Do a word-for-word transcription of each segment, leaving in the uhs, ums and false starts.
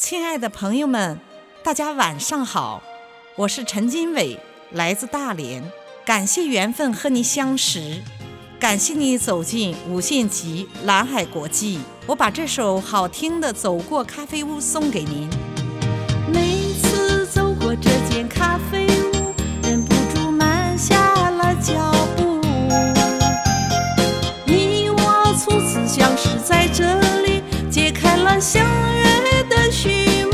亲爱的朋友们，大家晚上好，我是陈金伟，来自大连。感谢缘分和你相识，感谢你走进无限极蓝海国际。我把这首好听的《走过咖啡屋》送给您。每次走过这间咖啡屋，忍不住慢下了脚步，你我初次相识在这里，揭开了相约的序幕。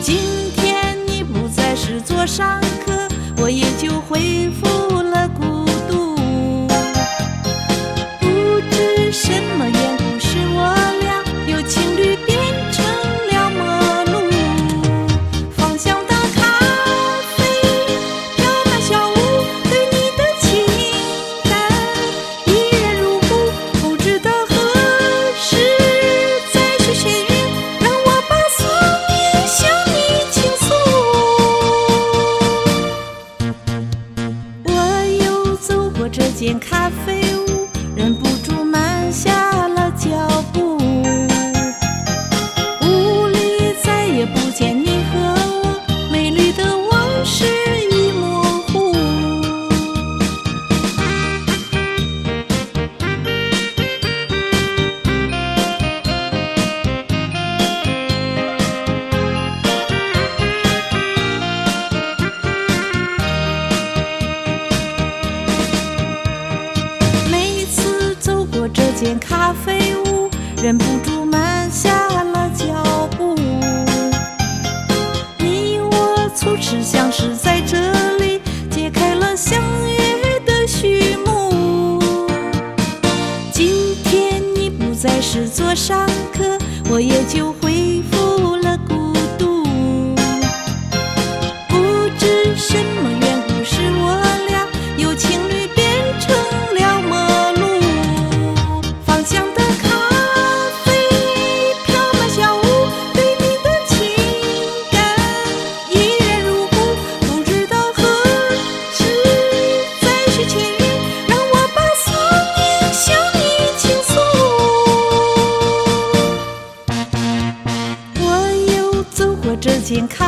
今天你不再是座上客，我也就恢复了孤独。不知什么缘故，是我俩有情侣变成了陌路。芳香的咖啡，飘满小屋，对你的情感依然如故。不知道何时再续前缘，让我把思念向你倾诉。这间咖啡屋，忍不住慢下了脚步，屋里再也不见你和我，美丽的往事已模糊。这间咖啡屋，忍不住慢下了脚步，你我初次相识在这里，揭开了相约的序幕。今天你不再是座上客，我也就恢复了孤独。不知什么缘故，是我俩有情侣变成了陌路。香的咖啡，飘满小屋，对你的情感依然如故。不知道何时再续前缘，让我把思念向你倾诉。我又走过这间咖啡